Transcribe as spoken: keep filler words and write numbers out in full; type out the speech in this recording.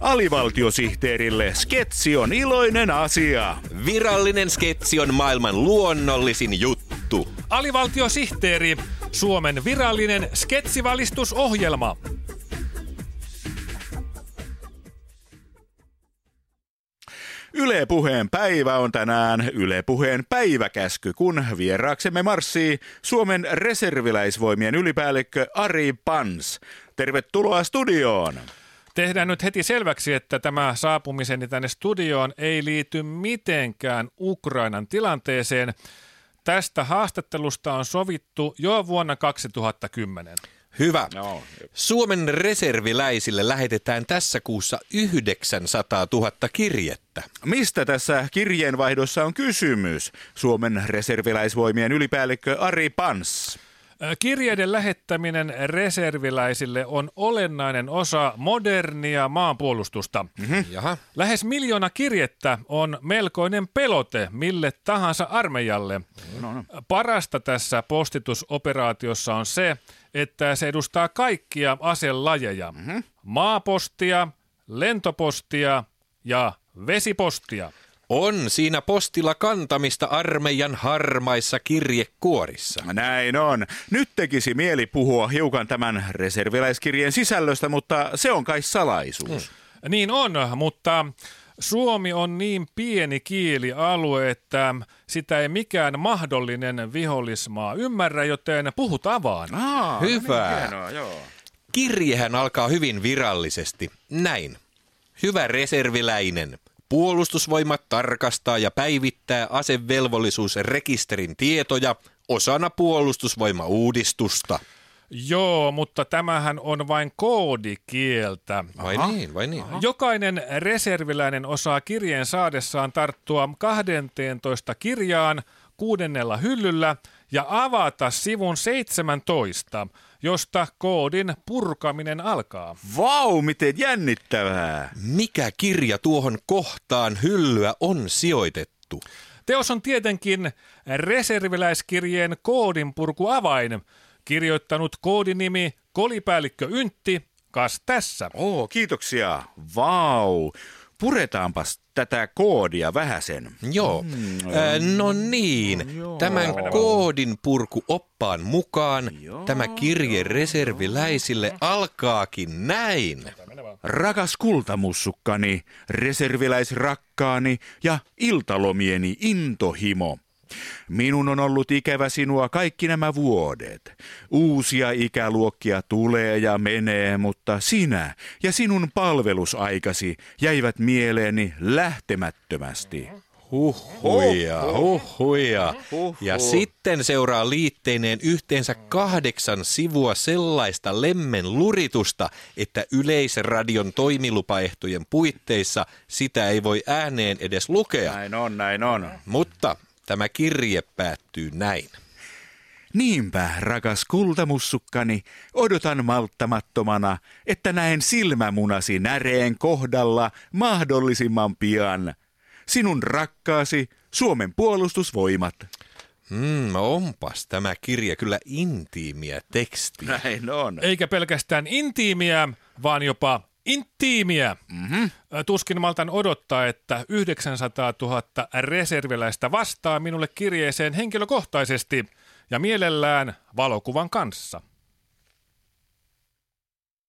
alivaltiosihteerille sketsi on iloinen asia. Virallinen sketsi on maailman luonnollisin juttu. Alivaltiosihteeri, Suomen virallinen sketsivalistusohjelma. Yle Puheen päivä on tänään Yle Puheen päiväkäsky, kun vieraaksemme marssii Suomen reserviläisvoimien ylipäällikkö Ari Pans. Tervetuloa studioon! Tehdään nyt heti selväksi, että tämä saapumiseni tänne studioon ei liity mitenkään Ukrainan tilanteeseen. Tästä haastattelusta on sovittu jo vuonna kaksituhattakymmenen. Hyvä. No. Suomen reserviläisille lähetetään tässä kuussa yhdeksänsataatuhatta kirjettä. Mistä tässä kirjeenvaihdossa on kysymys? Suomen reserviläisvoimien ylipäällikkö Ari Pans. Kirjeiden lähettäminen reserviläisille on olennainen osa modernia maanpuolustusta. Mm-hmm. Jaha. Lähes miljoona kirjettä on melkoinen pelote mille tahansa armeijalle. No, no. Parasta tässä postitusoperaatiossa on se, että se edustaa kaikkia aselajeja. Mm-hmm. Maapostia, lentopostia ja vesipostia. On siinä postilla kantamista armeijan harmaissa kirjekuorissa. Näin on. Nyt tekisi mieli puhua hiukan tämän reserviläiskirjeen sisällöstä, mutta se on kai salaisuus. Mm. Niin on, mutta Suomi on niin pieni kielialue, että sitä ei mikään mahdollinen vihollismaa ymmärrä, joten puhutaan vaan. Aa, hyvä. Niin hienoa, joo. Kirjehän alkaa hyvin virallisesti. Näin. Hyvä reserviläinen. Puolustusvoimat tarkastaa ja päivittää asevelvollisuusrekisterin tietoja osana puolustusvoimauudistusta. Joo, mutta tämähän on vain koodikieltä. Vai Aha. niin, vai niin. Aha. Jokainen reserviläinen osaa kirjeen saadessaan tarttua kahdenteentoista kirjaan kuudennella hyllyllä ja avata sivun seitsemäntoista, josta koodin purkaminen alkaa. Vau, miten jännittävää! Mikä kirja tuohon kohtaan hyllyä on sijoitettu? Teos on tietenkin reserviläiskirjeen koodinpurkuavain. Kirjoittanut koodinimi kolipäällikkö Yntti, kas tässä. Oo, kiitoksia. Vau. Puretaanpas tätä koodia vähäsen. Joo. Mm, äh, no niin. Joo. Tämän koodin purkuoppaan mukaan joo, tämä kirje joo, reserviläisille joo. alkaakin näin. Rakas kultamussukkani, reserviläisrakkaani ja iltalomieni intohimo. Minun on ollut ikävä sinua kaikki nämä vuodet. Uusia ikäluokkia tulee ja menee, mutta sinä ja sinun palvelusaikasi jäivät mieleeni lähtemättömästi. Huhhuja, huhhuja. Ja sitten seuraa liitteineen yhteensä kahdeksan sivua sellaista lemmen luritusta, että Yleisradion toimilupaehtojen puitteissa sitä ei voi ääneen edes lukea. Näin on, näin on. Mutta tämä kirje päättyy näin. Niinpä, rakas kultamussukkani, odotan malttamattomana, että näen silmämunasi näreen kohdalla mahdollisimman pian. Sinun rakkaasi Suomen puolustusvoimat. Mm, onpas tämä kirja kyllä intiimiä tekstiä. Näin on. Eikä pelkästään intiimiä, vaan jopa intiimiä. Mm-hmm. Tuskin maltan odottaa, että yhdeksänsataatuhatta reserviläistä vastaa minulle kirjeeseen henkilökohtaisesti ja mielellään valokuvan kanssa.